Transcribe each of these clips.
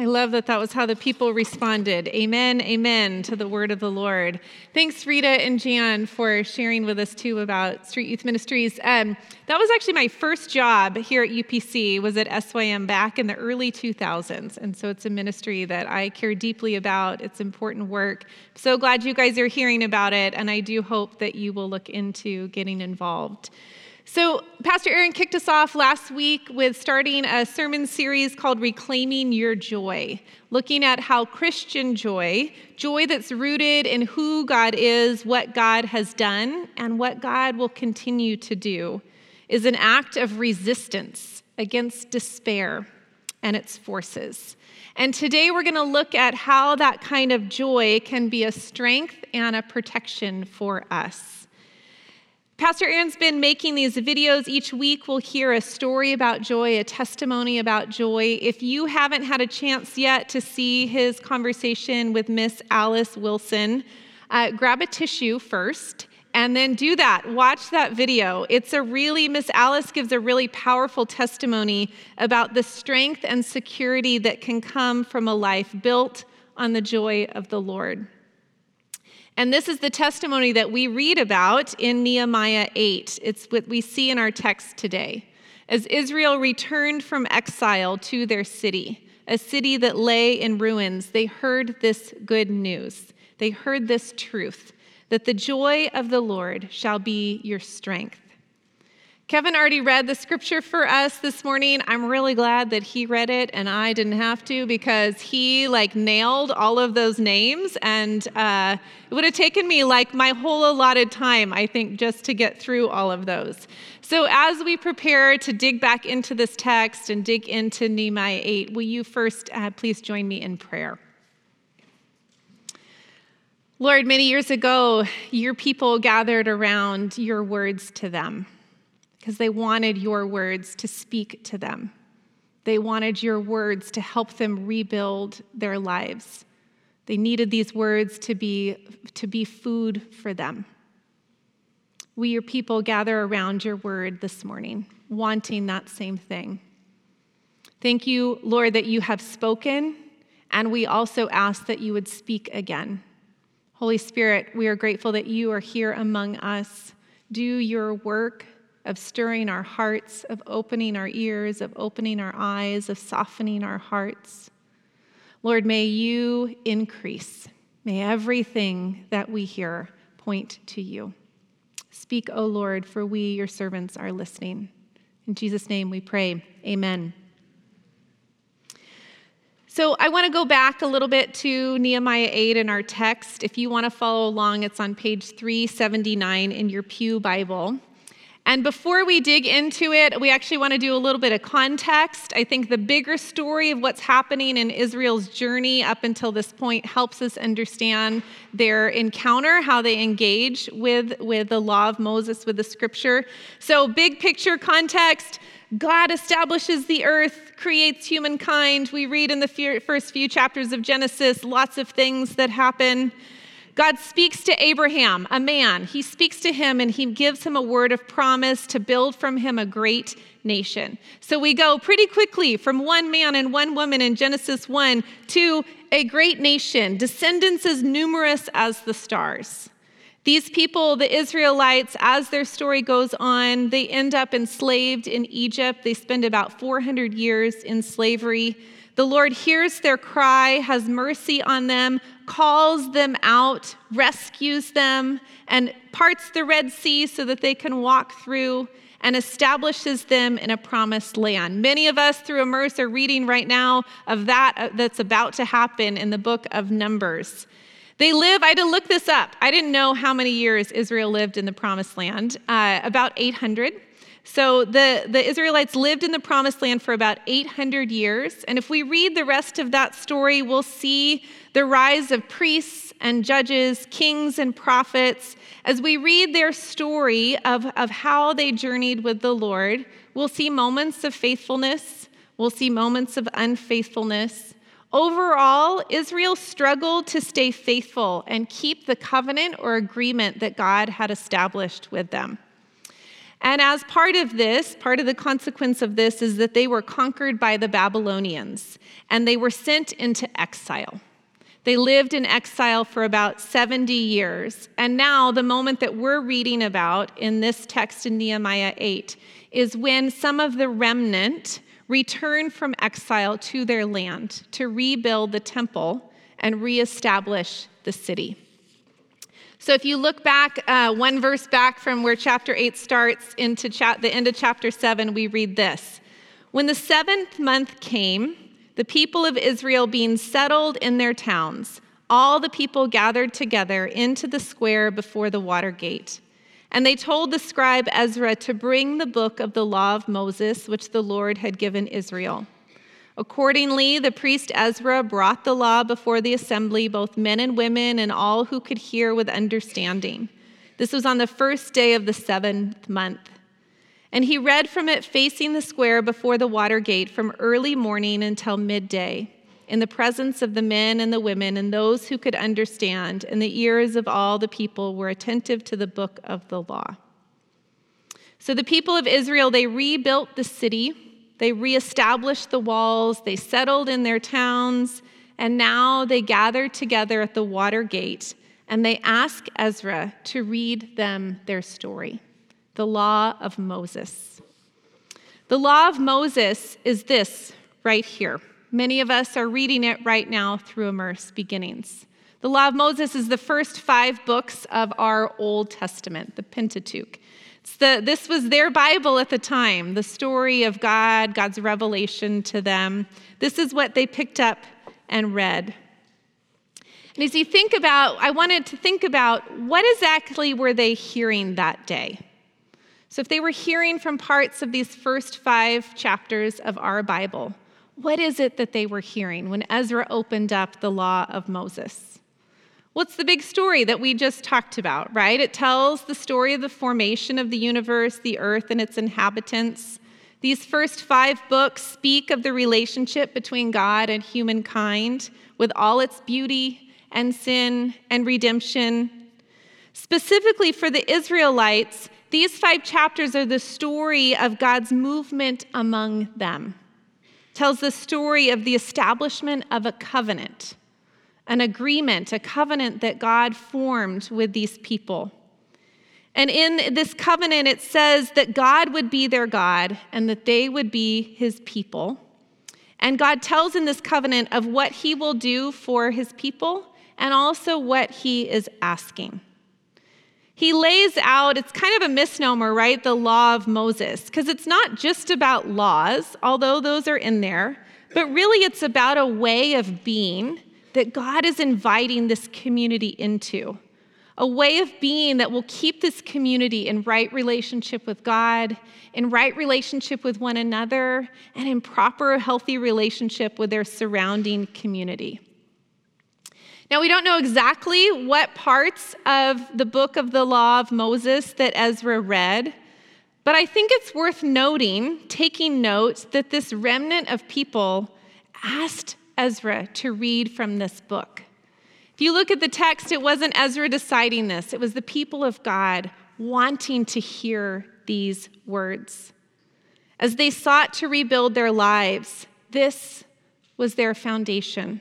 I love that that was how the people responded. Amen, amen to the word of the Lord. Thanks, Rita and Jan, for sharing with us, too, about Street Youth Ministries. That was actually my first job here at UPC, was at SYM back in the early 2000s. And so it's a ministry that I care deeply about. It's important work. So glad you guys are hearing about it, and I do hope that you will look into getting involved. So Pastor Aaron kicked us off last week with starting a sermon series called Reclaiming Your Joy, looking at how Christian joy, joy that's rooted in who God is, what God has done, and what God will continue to do, is an act of resistance against despair and its forces. And today we're going to look at how that kind of joy can be a strength and a protection for us. Pastor Aaron's been making these videos. Each week we'll hear a story about joy, a testimony about joy. If you haven't had a chance yet to see his conversation with Miss Alice Wilson, grab a tissue first and then do that. Watch that video. Miss Alice gives a really powerful testimony about the strength and security that can come from a life built on the joy of the Lord. And this is the testimony that we read about in Nehemiah 8. It's what we see in our text today. As Israel returned from exile to their city, a city that lay in ruins, they heard this good news. They heard this truth, that the joy of the Lord shall be your strength. Kevin already read the scripture for us this morning. I'm really glad that he read it and I didn't have to, because he nailed all of those names, and it would have taken me my whole allotted time, I think, just to get through all of those. So as we prepare to dig back into this text and dig into Nehemiah 8, will you first please join me in prayer? Lord, many years ago, your people gathered around your words to them, because they wanted your words to speak to them. They wanted your words to help them rebuild their lives. They needed these words to be food for them. We, your people, gather around your word this morning, wanting that same thing. Thank you, Lord, that you have spoken, and we also ask that you would speak again. Holy Spirit, we are grateful that you are here among us. Do your work of stirring our hearts, of opening our ears, of opening our eyes, of softening our hearts. Lord, may you increase. May everything that we hear point to you. Speak, O Lord, for we, your servants, are listening. In Jesus' name we pray. Amen. So I want to go back a little bit to Nehemiah 8 in our text. If you want to follow along, it's on page 379 in your Pew Bible. And before we dig into it, we actually want to do a little bit of context. I think the bigger story of what's happening in Israel's journey up until this point helps us understand their encounter, how they engage with the law of Moses, with the scripture. So big picture context, God establishes the earth, creates humankind. We read in the first few chapters of Genesis, lots of things that happen. God speaks to Abraham, a man. He speaks to him, and he gives him a word of promise to build from him a great nation. So we go pretty quickly from one man and one woman in Genesis 1 to a great nation, descendants as numerous as the stars. These people, the Israelites, as their story goes on, they end up enslaved in Egypt. They spend about 400 years in slavery. The Lord hears their cry, has mercy on them, calls them out, rescues them, and parts the Red Sea so that they can walk through, and establishes them in a promised land. Many of us through Immerse are reading right now of that's about to happen in the book of Numbers. They live, I had to look this up. I didn't know how many years Israel lived in the promised land, about 800. So the Israelites lived in the promised land for about 800 years. And if we read the rest of that story, we'll see the rise of priests and judges, kings and prophets. As we read their story of how they journeyed with the Lord, we'll see moments of faithfulness. We'll see moments of unfaithfulness. Overall, Israel struggled to stay faithful and keep the covenant or agreement that God had established with them. And as part of this, part of the consequence of this is that they were conquered by the Babylonians and they were sent into exile. They lived in exile for about 70 years. And now the moment that we're reading about in this text in Nehemiah 8 is when some of the remnant return from exile to their land to rebuild the temple and reestablish the city. So if you look back, one verse back from where chapter 8 starts into the end of chapter 7, we read this. When the seventh month came, the people of Israel being settled in their towns, all the people gathered together into the square before the water gate. And they told the scribe Ezra to bring the book of the law of Moses, which the Lord had given Israel. Accordingly, the priest Ezra brought the law before the assembly, both men and women, and all who could hear with understanding. This was on the first day of the seventh month. And he read from it facing the square before the water gate from early morning until midday, in the presence of the men and the women and those who could understand, and the ears of all the people were attentive to the book of the law. So the people of Israel, they rebuilt the city. They reestablished the walls, they settled in their towns, and now they gather together at the water gate, and they ask Ezra to read them their story, the law of Moses. The law of Moses is this right here. Many of us are reading it right now through Immerse Beginnings. The law of Moses is the first 5 books of our Old Testament, the Pentateuch. This was their Bible at the time, the story of God, God's revelation to them. This is what they picked up and read. And as you think about, I wanted to think about what exactly were they hearing that day? So if they were hearing from parts of these first 5 chapters of our Bible, what is it that they were hearing when Ezra opened up the law of Moses? What's the big story that we just talked about, right? It tells the story of the formation of the universe, the earth, and its inhabitants. These first 5 books speak of the relationship between God and humankind with all its beauty and sin and redemption. Specifically for the Israelites, these 5 chapters are the story of God's movement among them. It tells the story of the establishment of a covenant. An agreement, a covenant that God formed with these people. And in this covenant, it says that God would be their God and that they would be his people. And God tells in this covenant of what he will do for his people and also what he is asking. He lays out, it's kind of a misnomer, right? The law of Moses, because it's not just about laws, although those are in there, but really it's about a way of being that God is inviting this community into, a way of being that will keep this community in right relationship with God, in right relationship with one another, and in proper, healthy relationship with their surrounding community. Now, we don't know exactly what parts of the book of the law of Moses that Ezra read, but I think it's worth noting, taking note, that this remnant of people asked Ezra to read from this book. If you look at the text, it wasn't Ezra deciding this. It was the people of God wanting to hear these words. As they sought to rebuild their lives, this was their foundation.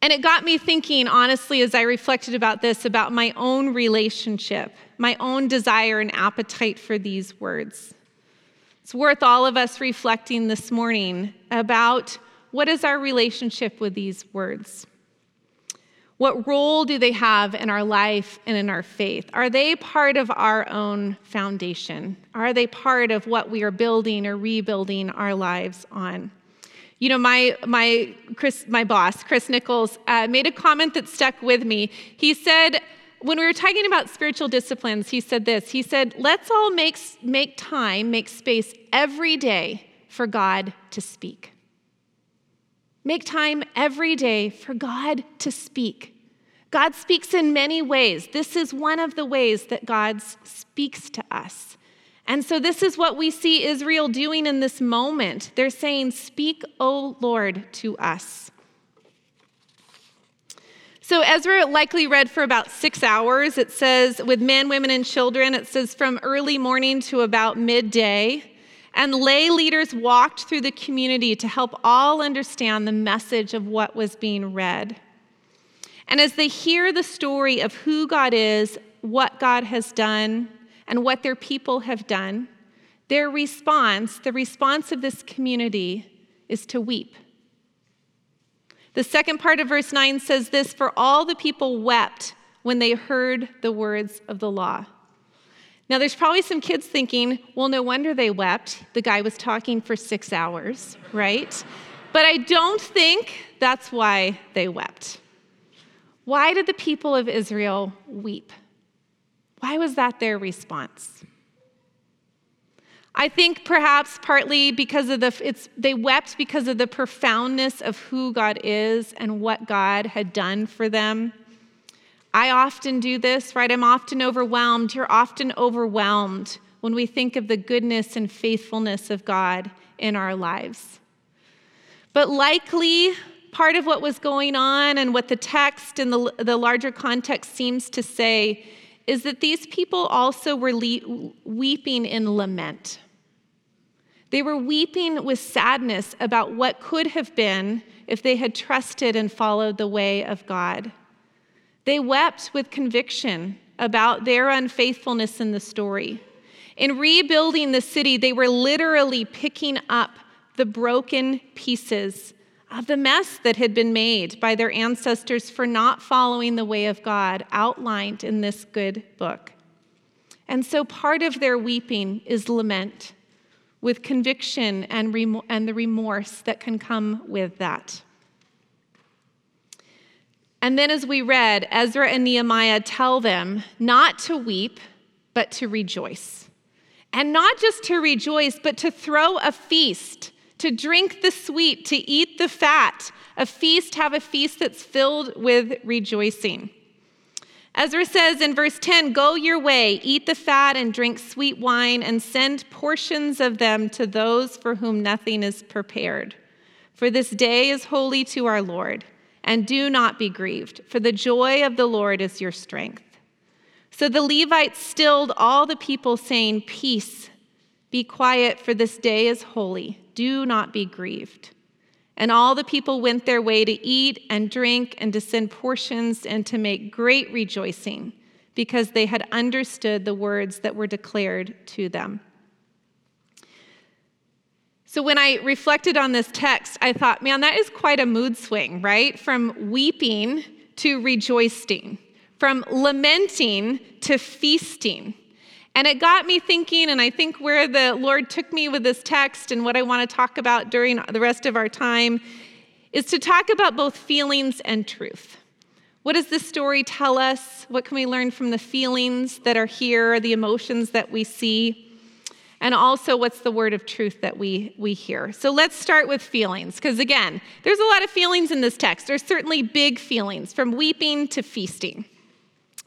And it got me thinking, honestly, as I reflected about this, about my own relationship, my own desire and appetite for these words. It's worth all of us reflecting this morning about what is our relationship with these words? What role do they have in our life and in our faith? Are they part of our own foundation? Are they part of what we are building or rebuilding our lives on? You know, my boss, Chris Nichols, made a comment that stuck with me. He said, when we were talking about spiritual disciplines, he said this. He said, let's all make space every day for God to speak. Make time every day for God to speak. God speaks in many ways. This is one of the ways that God speaks to us. And so this is what we see Israel doing in this moment. They're saying, "Speak, O Lord, to us." So Ezra likely read for about 6 hours. It says, with men, women, and children, it says from early morning to about midday. And lay leaders walked through the community to help all understand the message of what was being read. And as they hear the story of who God is, what God has done, and what their people have done, their response, the response of this community, is to weep. The second part of verse 9 says this, for all the people wept when they heard the words of the law. Now there's probably some kids thinking, well, no wonder they wept. The guy was talking for 6 hours, right? But I don't think that's why they wept. Why did the people of Israel weep? Why was that their response? I think perhaps partly because of they wept because of the profoundness of who God is and what God had done for them. I often do this, right? I'm often overwhelmed. You're often overwhelmed when we think of the goodness and faithfulness of God in our lives. But likely, part of what was going on and what the text and the larger context seems to say is that these people also were weeping in lament. They were weeping with sadness about what could have been if they had trusted and followed the way of God. They wept with conviction about their unfaithfulness in the story. In rebuilding the city, they were literally picking up the broken pieces of the mess that had been made by their ancestors for not following the way of God outlined in this good book. And so part of their weeping is lament with conviction and the remorse that can come with that. And then as we read, Ezra and Nehemiah tell them not to weep, but to rejoice. And not just to rejoice, but to throw a feast, to drink the sweet, to eat the fat, have a feast that's filled with rejoicing. Ezra says in verse 10, go your way, eat the fat and drink sweet wine and send portions of them to those for whom nothing is prepared. For this day is holy to our Lord, and do not be grieved, for the joy of the Lord is your strength. So the Levites stilled all the people, saying, peace, be quiet, for this day is holy. Do not be grieved. And all the people went their way to eat and drink and to send portions and to make great rejoicing because they had understood the words that were declared to them. So when I reflected on this text, I thought, man, that is quite a mood swing, right? From weeping to rejoicing, from lamenting to feasting. And it got me thinking, and I think where the Lord took me with this text and what I want to talk about during the rest of our time is to talk about both feelings and truth. What does this story tell us? What can we learn from the feelings that are here, the emotions that we see? And also, what's the word of truth that we hear? So let's start with feelings, because again, there's a lot of feelings in this text. There's certainly big feelings, from weeping to feasting.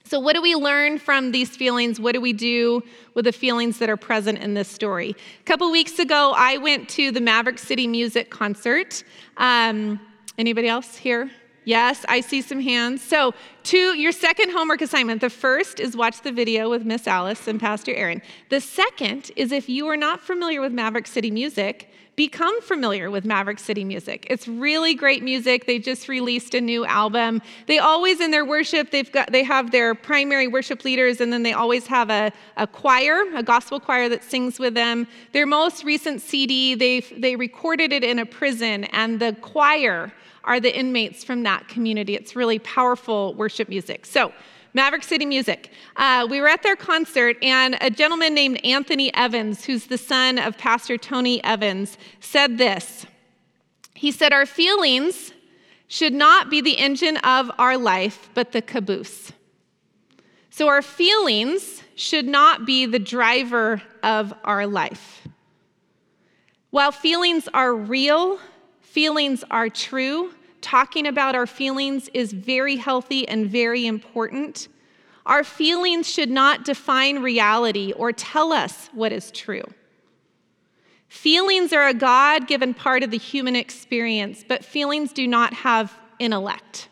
So what do we learn from these feelings? What do we do with the feelings that are present in this story? A couple weeks ago, I went to the Maverick City Music concert. Anybody else here? Yes, I see some hands. So to your second homework assignment, the first is watch the video with Miss Alice and Pastor Aaron. The second is if you are not familiar with Maverick City Music, become familiar with Maverick City Music. It's really great music. They just released a new album. They always, in their worship, they have their primary worship leaders, and then they always have a choir, a gospel choir that sings with them. Their most recent CD, they recorded it in a prison, and the choir are the inmates from that community. It's really powerful worship music. So, Maverick City Music. We were at their concert, and a gentleman named Anthony Evans, who's the son of Pastor Tony Evans, said this. He said, our feelings should not be the engine of our life, but the caboose. So our feelings should not be the driver of our life. While feelings are real, feelings are true, talking about our feelings is very healthy and very important. Our feelings should not define reality or tell us what is true. Feelings are a God-given part of the human experience, but feelings do not have intellect.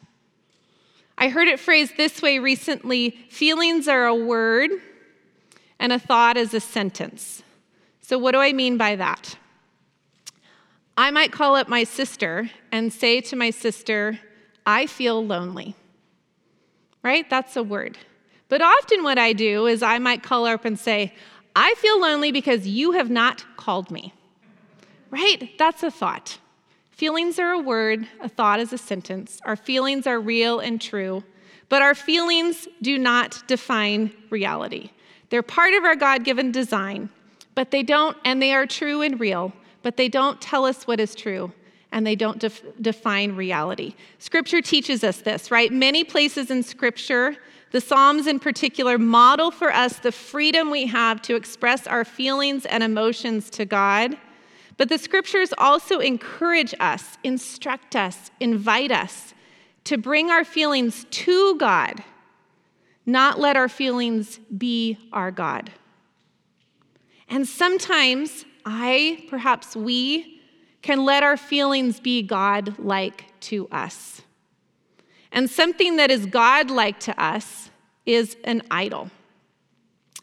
I heard it phrased this way recently: feelings are a word and a thought is a sentence. So what do I mean by that? I might call up my sister and say to my sister, I feel lonely, right? That's a word. But often what I do is I might call her up and say, I feel lonely because you have not called me, right? That's a thought. Feelings are a word, a thought is a sentence. Our feelings are real and true, but our feelings do not define reality. They're part of our God-given design, but they don't, and they are true and real, but they don't tell us what is true, and they don't define reality. Scripture teaches us this, right? Many places in Scripture, the Psalms in particular, model for us the freedom we have to express our feelings and emotions to God. But the Scriptures also encourage us, instruct us, invite us to bring our feelings to God, not let our feelings be our God. And sometimes perhaps we, can let our feelings be God-like to us. And something that is God-like to us is an idol.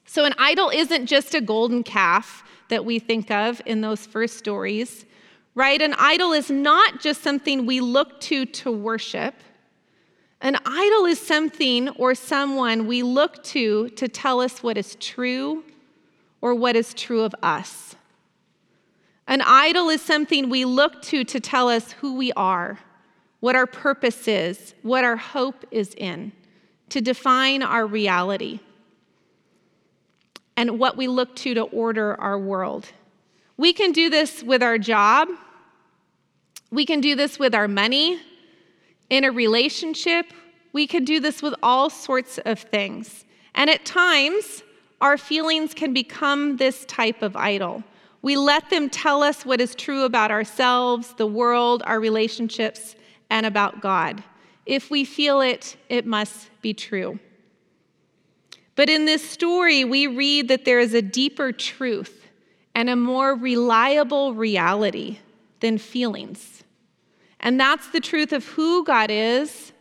So an idol isn't just a golden calf that we think of in those first stories, right? An idol is not just something we look to worship. An idol is something or someone we look to tell us what is true or what is true of us. An idol is something we look to tell us who we are, what our purpose is, what our hope is in, to define our reality, and what we look to order our world. We can do this with our job. We can do this with our money, in a relationship. We can do this with all sorts of things. And at times, our feelings can become this type of idol. We let them tell us what is true about ourselves, the world, our relationships, and about God. If we feel it, it must be true. But in this story, we read that there is a deeper truth and a more reliable reality than feelings. And that's the truth of who God is,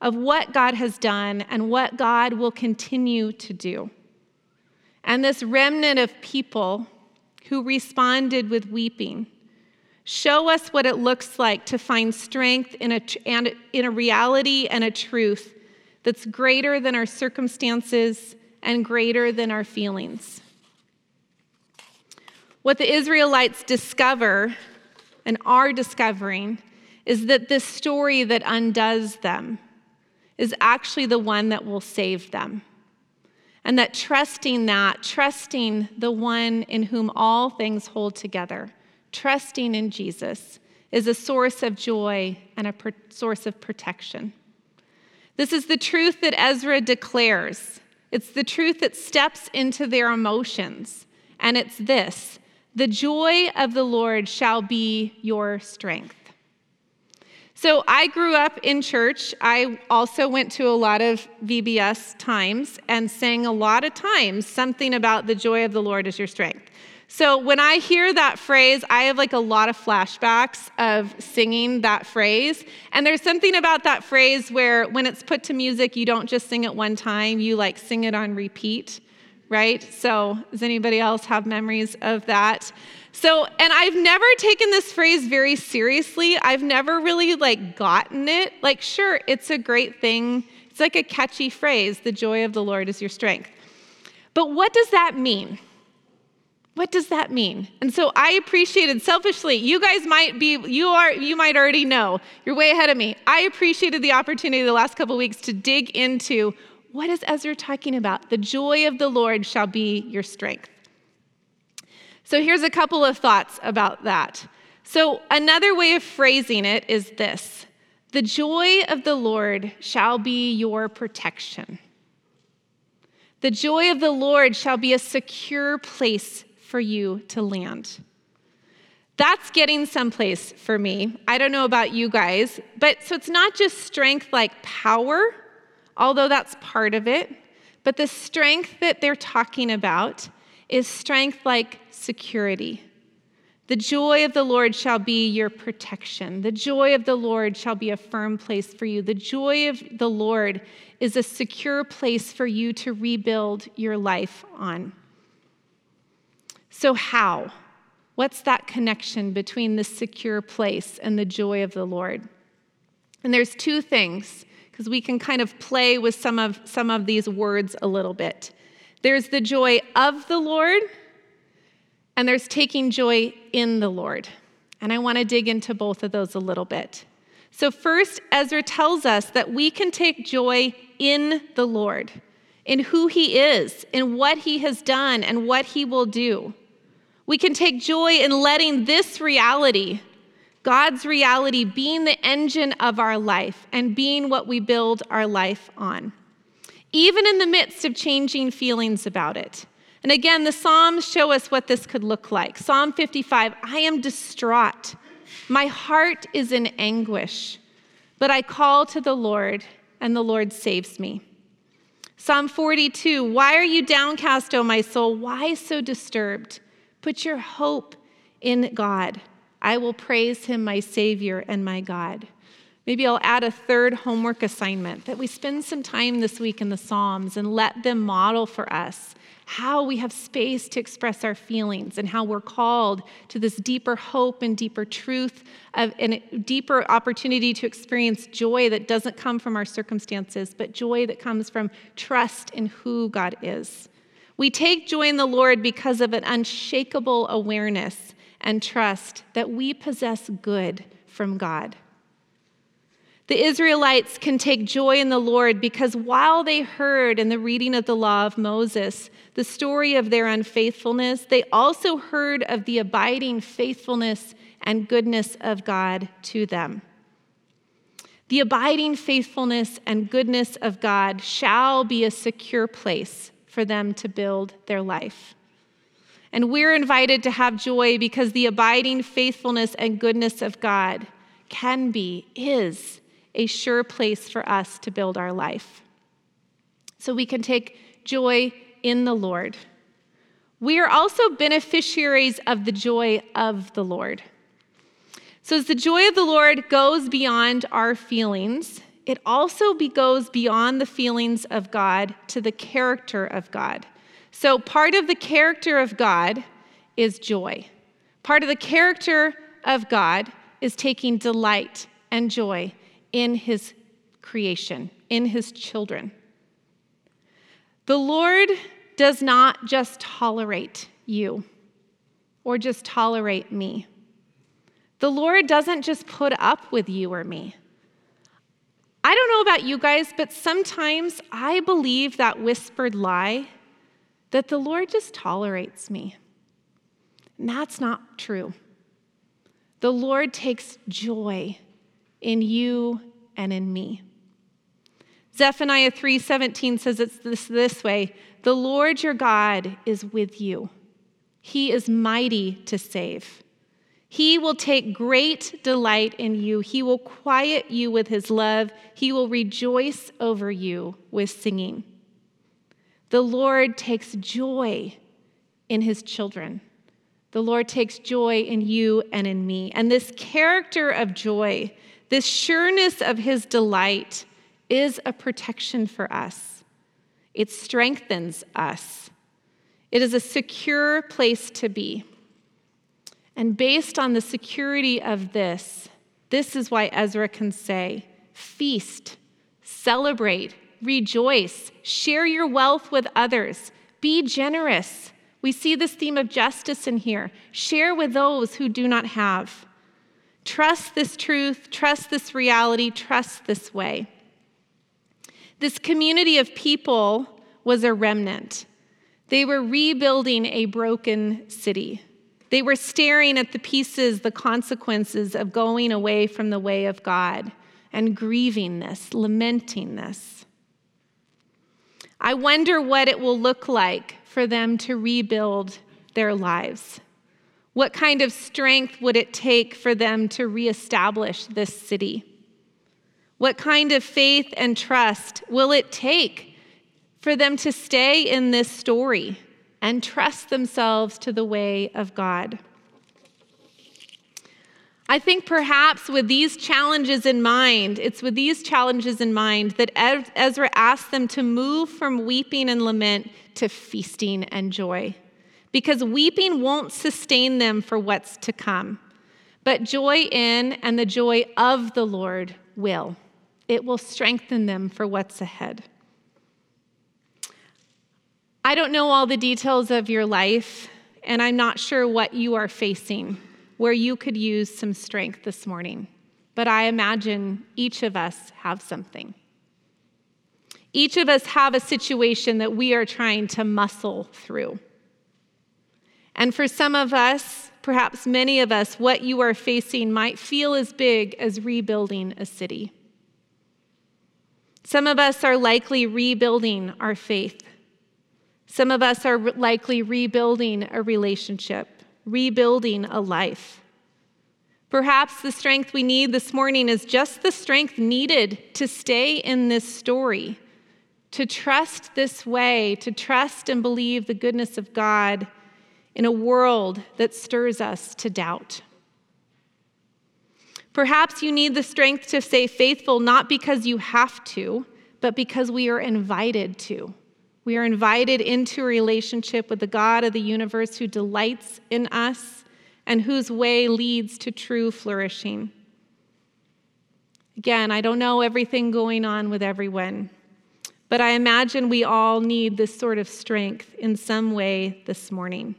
of what God has done, and what God will continue to do. And this remnant of people who responded with weeping show us what it looks like to find strength in a reality and a truth that's greater than our circumstances and greater than our feelings. What the Israelites discover and are discovering is that this story that undoes them is actually the one that will save them. And that trusting the one in whom all things hold together, trusting in Jesus, is a source of joy and a source of protection. This is the truth that Ezra declares. It's the truth that steps into their emotions. And it's this: the joy of the Lord shall be your strength. So I grew up in church. I also went to a lot of VBS times and sang a lot of times something about the joy of the Lord is your strength. So when I hear that phrase, I have like a lot of flashbacks of singing that phrase. And there's something about that phrase where when it's put to music, you don't just sing it one time, you like sing it on repeat, right? So does anybody else have memories of that? So, and I've never taken this phrase very seriously. I've never really gotten it. Sure, it's a great thing. It's like a catchy phrase, the joy of the Lord is your strength. But what does that mean? What does that mean? And so I appreciated, selfishly, you guys might be, you might already know. You're way ahead of me. I appreciated the opportunity the last couple of weeks to dig into what is Ezra talking about? The joy of the Lord shall be your strength. So here's a couple of thoughts about that. So another way of phrasing it is this: the joy of the Lord shall be your protection. The joy of the Lord shall be a secure place for you to land. That's getting someplace for me. I don't know about you guys, but so it's not just strength like power, although that's part of it, but the strength that they're talking about is strength like security. The joy of the Lord shall be your protection. The joy of the Lord shall be a firm place for you. The joy of the Lord is a secure place for you to rebuild your life on. So how? What's that connection between the secure place and the joy of the Lord? And there's two things, because we can kind of play with some of these words a little bit. There's the joy of the Lord, and there's taking joy in the Lord. And I want to dig into both of those a little bit. So first, Ezra tells us that we can take joy in the Lord, in who he is, in what he has done, and what he will do. We can take joy in letting this reality, God's reality, being the engine of our life and being what we build our life on, even in the midst of changing feelings about it. And again, the Psalms show us what this could look like. Psalm 55, I am distraught. My heart is in anguish, but I call to the Lord, and the Lord saves me. Psalm 42, why are you downcast, O my soul? Why so disturbed? Put your hope in God. I will praise him, my Savior and my God. Maybe I'll add a third homework assignment, that we spend some time this week in the Psalms and let them model for us how we have space to express our feelings and how we're called to this deeper hope and deeper truth and a deeper opportunity to experience joy that doesn't come from our circumstances, but joy that comes from trust in who God is. We take joy in the Lord because of an unshakable awareness and trust that we possess good from God. The Israelites can take joy in the Lord because while they heard in the reading of the law of Moses the story of their unfaithfulness, they also heard of the abiding faithfulness and goodness of God to them. The abiding faithfulness and goodness of God shall be a secure place for them to build their life. And we're invited to have joy because the abiding faithfulness and goodness of God can be, is, a sure place for us to build our life. So we can take joy in the Lord. We are also beneficiaries of the joy of the Lord. So as the joy of the Lord goes beyond our feelings, it also goes beyond the feelings of God to the character of God. So part of the character of God is joy. Part of the character of God is taking delight and joy in his creation, in his children. The Lord does not just tolerate you or just tolerate me. The Lord doesn't just put up with you or me. I don't know about you guys, but sometimes I believe that whispered lie that the Lord just tolerates me. And that's not true. The Lord takes joy in you and in me. Zephaniah 3:17 says it's this way, the Lord your God is with you. He is mighty to save. He will take great delight in you. He will quiet you with his love. He will rejoice over you with singing. The Lord takes joy in his children. The Lord takes joy in you and in me. And this character of joy, this sureness of his delight, is a protection for us. It strengthens us. It is a secure place to be. And based on the security of this, this is why Ezra can say, feast, celebrate, rejoice, share your wealth with others, be generous. We see this theme of justice in here. Share with those who do not have. Trust this truth, trust this reality, trust this way. This community of people was a remnant. They were rebuilding a broken city. They were staring at the pieces, the consequences of going away from the way of God and grieving this, lamenting this. I wonder what it will look like for them to rebuild their lives. What kind of strength would it take for them to reestablish this city? What kind of faith and trust will it take for them to stay in this story and trust themselves to the way of God? I think perhaps with these challenges in mind, it's with these challenges in mind that Ezra asked them to move from weeping and lament to feasting and joy, because weeping won't sustain them for what's to come, but joy in and the joy of the Lord will. It will strengthen them for what's ahead. I don't know all the details of your life, and I'm not sure what you are facing, where you could use some strength this morning. But I imagine each of us have something. Each of us have a situation that we are trying to muscle through. And for some of us, perhaps many of us, what you are facing might feel as big as rebuilding a city. Some of us are likely rebuilding our faith. Some of us are likely rebuilding a relationship, rebuilding a life. Perhaps the strength we need this morning is just the strength needed to stay in this story, to trust this way, to trust and believe the goodness of God in a world that stirs us to doubt. Perhaps you need the strength to stay faithful, not because you have to, but because we are invited to. We are invited into a relationship with the God of the universe who delights in us and whose way leads to true flourishing. Again, I don't know everything going on with everyone, but I imagine we all need this sort of strength in some way this morning.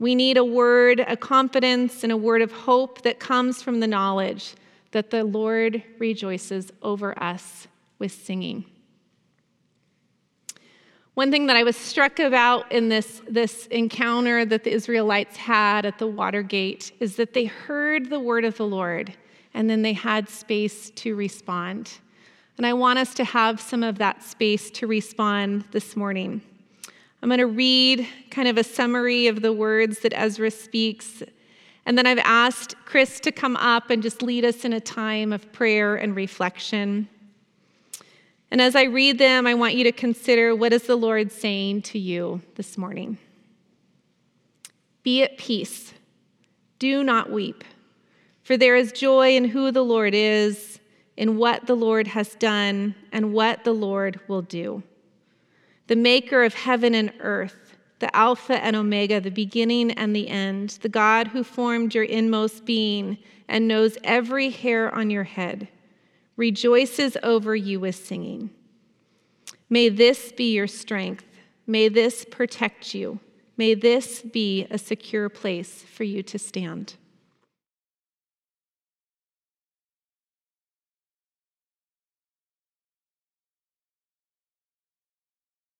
We need a word, a confidence, and a word of hope that comes from the knowledge that the Lord rejoices over us with singing. One thing that I was struck about in this encounter that the Israelites had at the water gate is that they heard the word of the Lord, and then they had space to respond. And I want us to have some of that space to respond this morning. I'm going to read kind of a summary of the words that Ezra speaks, and then I've asked Chris to come up and just lead us in a time of prayer and reflection. And as I read them, I want you to consider, what is the Lord saying to you this morning? Be at peace. Do not weep. For there is joy in who the Lord is, in what the Lord has done, and what the Lord will do. The maker of heaven and earth, the Alpha and Omega, the beginning and the end, the God who formed your inmost being and knows every hair on your head, rejoices over you with singing. May this be your strength. May this protect you. May this be a secure place for you to stand.